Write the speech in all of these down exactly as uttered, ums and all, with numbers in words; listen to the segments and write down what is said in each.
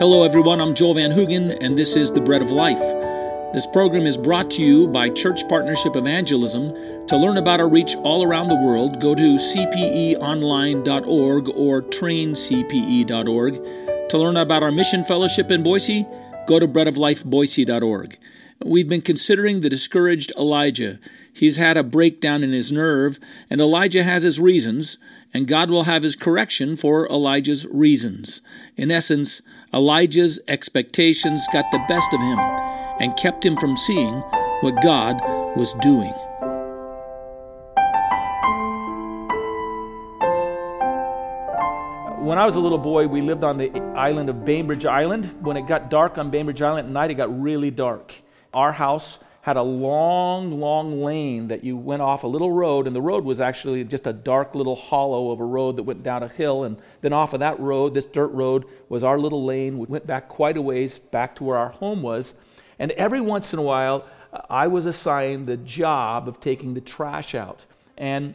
Hello everyone, I'm Joel Van Hoogen, and this is The Bread of Life. This program is brought to you by Church Partnership Evangelism. To learn about our reach all around the world, go to c p e online dot org or train c p e dot org. To learn about our mission fellowship in Boise, go to bread of life boise dot org. We've been considering the discouraged Elijah. He's had a breakdown in his nerve, and Elijah has his reasons, and God will have his correction for Elijah's reasons. In essence, Elijah's expectations got the best of him and kept him from seeing what God was doing. When I was a little boy, we lived on the island of Bainbridge Island. When it got dark on Bainbridge Island at night, it got really dark. Our house had a long, long lane that you went off a little road, and the road was actually just a dark little hollow of a road that went down a hill, and then off of that road, this dirt road, was our little lane. We went back quite a ways, back to where our home was, and every once in a while, I was assigned the job of taking the trash out. And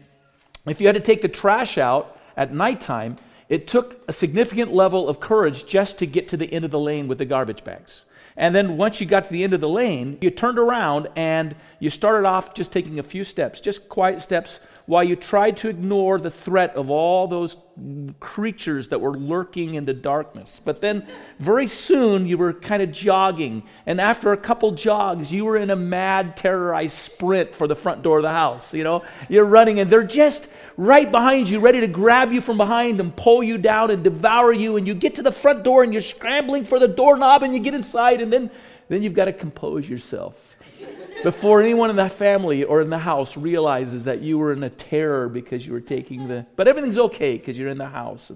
if you had to take the trash out at nighttime, it took a significant level of courage just to get to the end of the lane with the garbage bags. And then once you got to the end of the lane, you turned around and you started off just taking a few steps, just quiet steps, while you tried to ignore the threat of all those creatures that were lurking in the darkness. But then very soon you were kind of jogging, and after a couple jogs, you were in a mad, terrorized sprint for the front door of the house. You know, you're running and they're just right behind you, ready to grab you from behind and pull you down and devour you, and you get to the front door and you're scrambling for the doorknob and you get inside, and then, then you've got to compose yourself before anyone in the family or in the house realizes that you were in a terror because you were taking the... But everything's okay because you're in the house.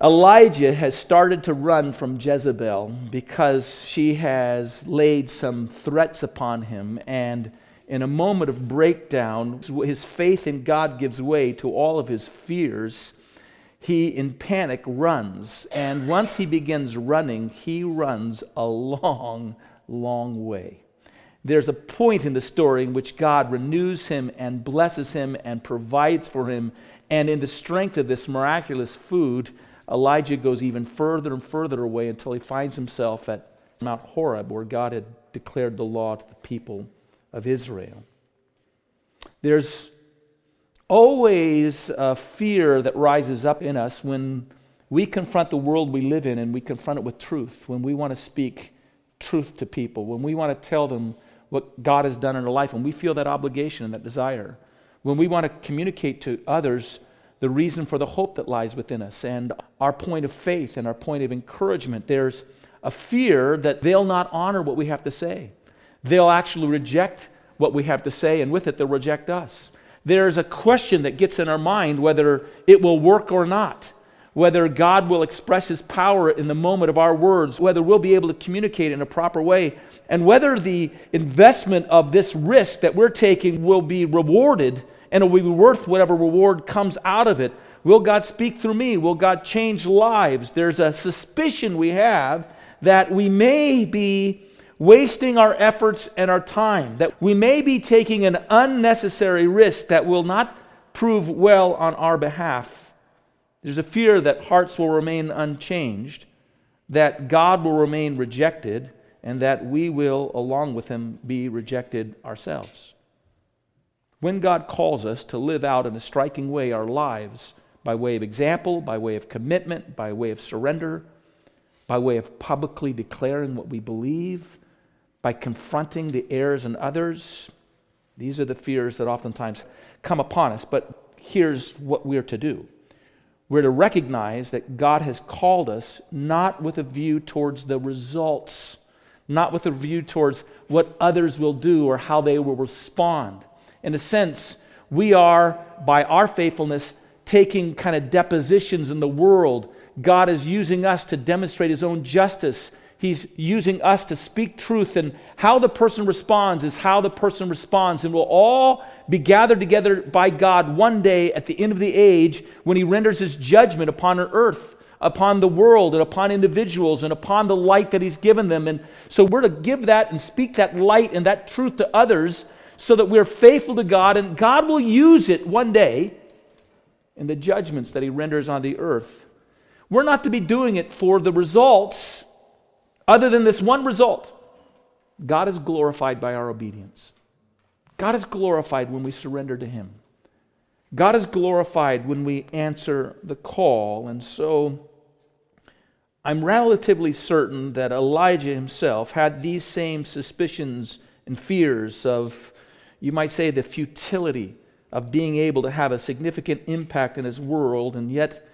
Elijah has started to run from Jezebel because she has laid some threats upon him, and in a moment of breakdown, his faith in God gives way to all of his fears. He, in panic, runs, and once he begins running, he runs a long, long way. There's a point in the story in which God renews him and blesses him and provides for him, and in the strength of this miraculous food, Elijah goes even further and further away until he finds himself at Mount Horeb, where God had declared the law to the people of Israel. There's always a fear that rises up in us when we confront the world we live in, and we confront it with truth, when we want to speak truth to people, when we want to tell them what God has done in our life, when we feel that obligation and that desire, when we want to communicate to others the reason for the hope that lies within us and our point of faith and our point of encouragement. There's a fear that they'll not honor what we have to say. They'll actually reject what we have to say, and with it they'll reject us. There's a question that gets in our mind whether it will work or not, whether God will express his power in the moment of our words, whether we'll be able to communicate in a proper way, and whether the investment of this risk that we're taking will be rewarded and it will be worth whatever reward comes out of it. Will God speak through me? Will God change lives? There's a suspicion we have that we may be wasting our efforts and our time, that we may be taking an unnecessary risk that will not prove well on our behalf. There's a fear that hearts will remain unchanged, that God will remain rejected, and that we will, along with him, be rejected ourselves. When God calls us to live out in a striking way our lives, by way of example, by way of commitment, by way of surrender, by way of publicly declaring what we believe, by confronting the errors in others. These are the fears that oftentimes come upon us, but here's what we're to do. We're to recognize that God has called us not with a view towards the results, not with a view towards what others will do or how they will respond. In a sense, we are, by our faithfulness, taking kind of depositions in the world. God is using us to demonstrate his own justice. He's using us to speak truth, and how the person responds is how the person responds, and we'll all be gathered together by God one day at the end of the age when he renders his judgment upon earth, upon the world, and upon individuals, and upon the light that he's given them. And so we're to give that and speak that light and that truth to others so that we're faithful to God, and God will use it one day in the judgments that he renders on the earth. We're not to be doing it for the results other than this one result. God is glorified by our obedience. God is glorified when we surrender to Him. God is glorified when we answer the call. And so I'm relatively certain that Elijah himself had these same suspicions and fears of, you might say, the futility of being able to have a significant impact in his world, and yet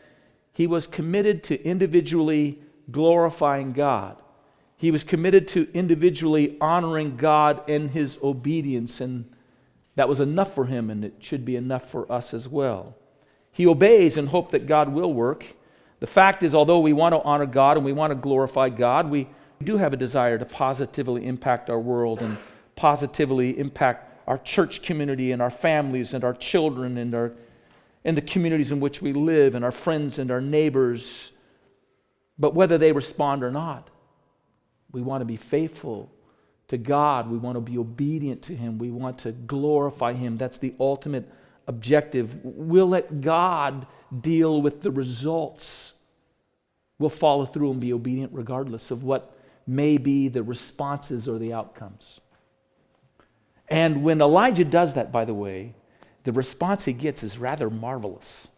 he was committed to individually glorifying God. He was committed to individually honoring God in his obedience, and that was enough for him, and it should be enough for us as well. He obeys in hope that God will work. The fact is, although we want to honor God and we want to glorify God, we do have a desire to positively impact our world and positively impact our church community and our families and our children and our and the communities in which we live and our friends and our neighbors. But whether they respond or not, we want to be faithful to God. We want to be obedient to Him. We want to glorify Him. That's the ultimate objective. We'll let God deal with the results. We'll follow through and be obedient regardless of what may be the responses or the outcomes. And when Elijah does that, by the way, the response he gets is rather marvelous.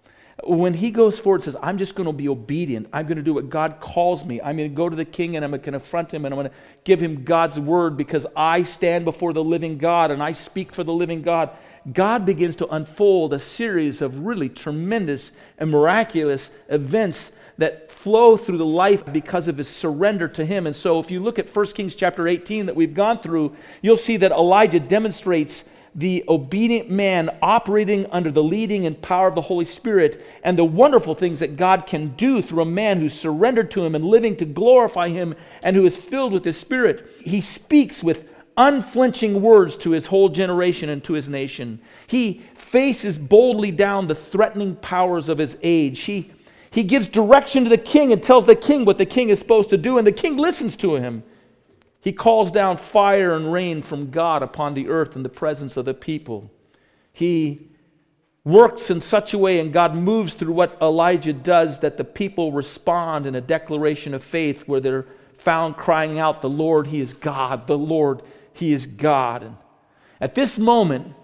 When he goes forward and says, I'm just going to be obedient. I'm going to do what God calls me. I'm going to go to the king and I'm going to confront him and I'm going to give him God's word because I stand before the living God and I speak for the living God. God begins to unfold a series of really tremendous and miraculous events that flow through the life because of his surrender to Him. And so if you look at First Kings chapter eighteen that we've gone through, you'll see that Elijah demonstrates the obedient man operating under the leading and power of the Holy Spirit and the wonderful things that God can do through a man who's surrendered to Him and living to glorify Him and who is filled with His Spirit. He speaks with unflinching words to his whole generation and to his nation. He faces boldly down the threatening powers of his age. He He gives direction to the king and tells the king what the king is supposed to do, and the king listens to him. He calls down fire and rain from God upon the earth in the presence of the people. He works in such a way, and God moves through what Elijah does, that the people respond in a declaration of faith where they're found crying out, the Lord, He is God, the Lord, He is God. And at this moment,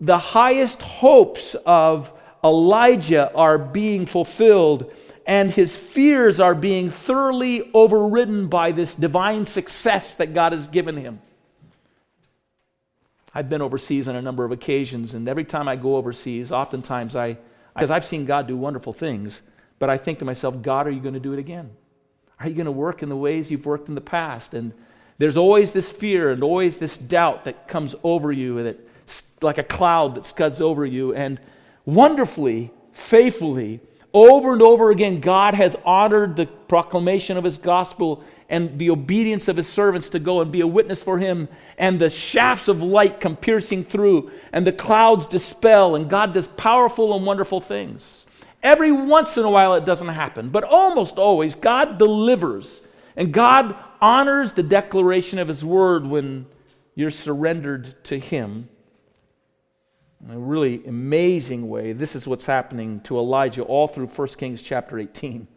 the highest hopes of Elijah are being fulfilled, and his fears are being thoroughly overridden by this divine success that God has given him. I've been overseas on a number of occasions, and every time I go overseas, oftentimes I, because I've seen God do wonderful things, but I think to myself, God, are you going to do it again? Are you going to work in the ways you've worked in the past? And there's always this fear and always this doubt that comes over you, that like a cloud that scuds over you, and wonderfully, faithfully, over and over again, God has honored the proclamation of His gospel and the obedience of His servants to go and be a witness for Him. And the shafts of light come piercing through, and the clouds dispel, and God does powerful and wonderful things. Every once in a while it doesn't happen, but almost always God delivers, and God honors the declaration of His word when you're surrendered to Him. In a really amazing way, this is what's happening to Elijah all through First Kings chapter eighteen.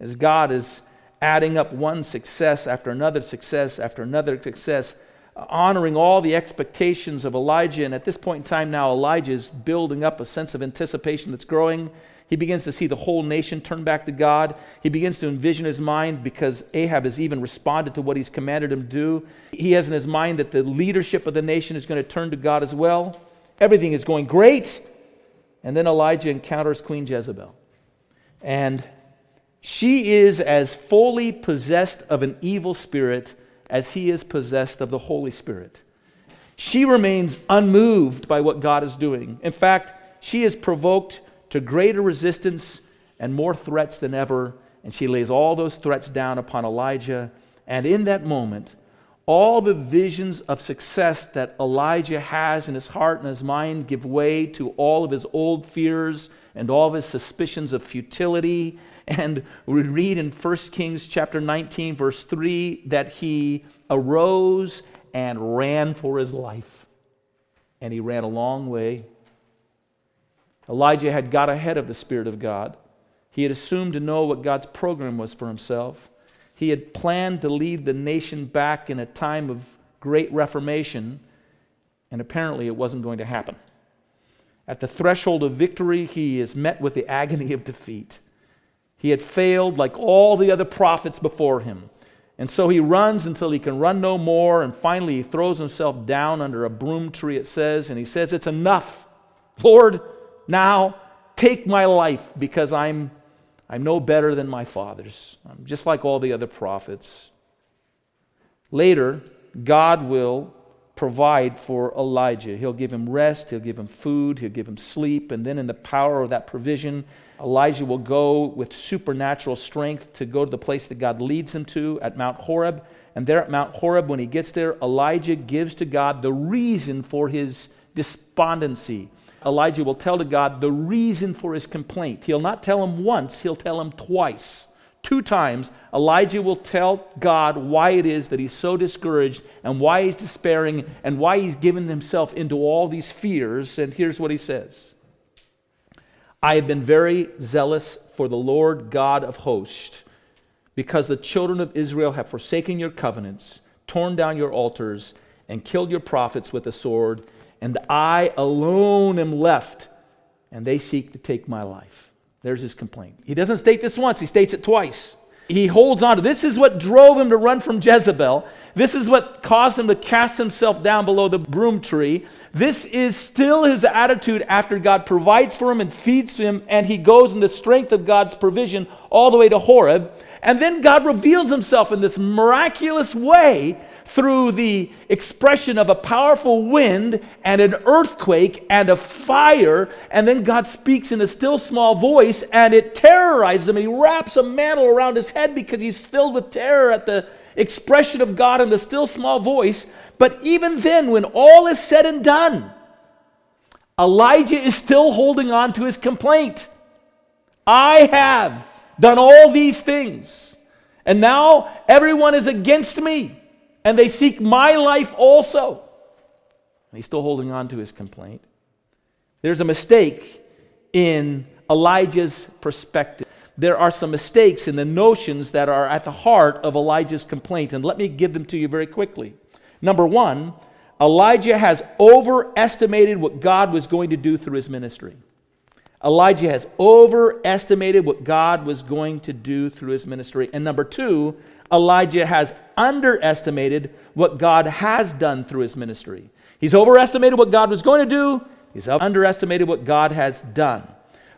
As God is adding up one success after another success after another success, honoring all the expectations of Elijah. And at this point in time now, Elijah is building up a sense of anticipation that's growing. He begins to see the whole nation turn back to God. He begins to envision his mind, because Ahab has even responded to what he's commanded him to do. He has in his mind that the leadership of the nation is going to turn to God as well. Everything is going great. And then Elijah encounters Queen Jezebel. And she is as fully possessed of an evil spirit as he is possessed of the Holy Spirit. She remains unmoved by what God is doing. In fact, she is provoked to greater resistance and more threats than ever. And she lays all those threats down upon Elijah. And in that moment, all the visions of success that Elijah has in his heart and his mind give way to all of his old fears and all of his suspicions of futility. And we read in First Kings chapter nineteen, verse three, that he arose and ran for his life. And he ran a long way. Elijah had got ahead of the Spirit of God. He had assumed to know what God's program was for himself. He had planned to lead the nation back in a time of great reformation, and apparently it wasn't going to happen. At the threshold of victory, he is met with the agony of defeat. He had failed like all the other prophets before him. And so he runs until he can run no more, and finally he throws himself down under a broom tree, it says, and he says, "It's enough. Lord, now take my life, because I'm I'm no better than my fathers. I'm just like all the other prophets." Later, God will provide for Elijah. He'll give him rest, he'll give him food, he'll give him sleep, and then in the power of that provision, Elijah will go with supernatural strength to go to the place that God leads him to at Mount Horeb. And there at Mount Horeb, when he gets there, Elijah gives to God the reason for his despondency. Elijah will tell to God the reason for his complaint. He'll not tell him once, he'll tell him twice. Two times, Elijah will tell God why it is that he's so discouraged and why he's despairing and why he's given himself into all these fears. And here's what he says. "I have been very zealous for the Lord God of hosts, because the children of Israel have forsaken your covenants, torn down your altars, and killed your prophets with the sword. And I alone am left, and they seek to take my life." There's his complaint. He doesn't state this once, he states it twice. He holds on to this is what drove him to run from Jezebel. This is what caused him to cast himself down below the broom tree. This is still his attitude after God provides for him and feeds him, and he goes in the strength of God's provision all the way to Horeb. And then God reveals himself in this miraculous way through the expression of a powerful wind and an earthquake and a fire. And then God speaks in a still small voice, and it terrorizes him. And he wraps a mantle around his head because he's filled with terror at the expression of God in the still small voice. But even then, when all is said and done, Elijah is still holding on to his complaint. "I have done all these things, and now everyone is against me, and they seek my life also." And he's still holding on to his complaint. There's a mistake in Elijah's perspective. There are some mistakes in the notions that are at the heart of Elijah's complaint, and let me give them to you very quickly. Number one, Elijah has overestimated what God was going to do through his ministry. Elijah has overestimated what God was going to do through his ministry. And number two, Elijah has underestimated what God has done through his ministry. He's overestimated what God was going to do. He's underestimated what God has done.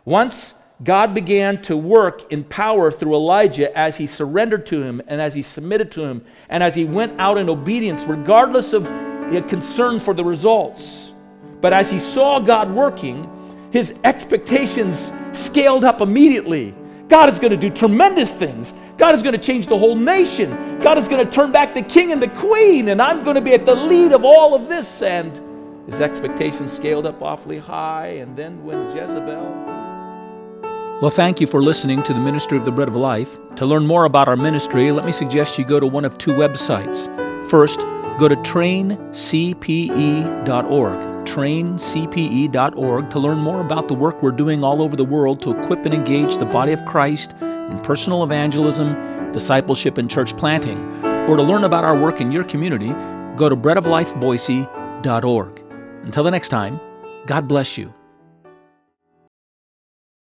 Once God began to work in power through Elijah as he surrendered to him and as he submitted to him and as he went out in obedience, regardless of the concern for the results. But as he saw God working, his expectations scaled up immediately. God is going to do tremendous things. God is going to change the whole nation. God is going to turn back the king and the queen, and I'm going to be at the lead of all of this. And his expectations scaled up awfully high, and then when Jezebel... Well, thank you for listening to the Ministry of the Bread of Life. To learn more about our ministry, let me suggest you go to one of two websites. First, go to train c p e dot org. train c p e dot org to learn more about the work we're doing all over the world to equip and engage the body of Christ in personal evangelism, discipleship, and church planting. Or to learn about our work in your community, go to bread of life boise dot org. Until the next time, God bless you.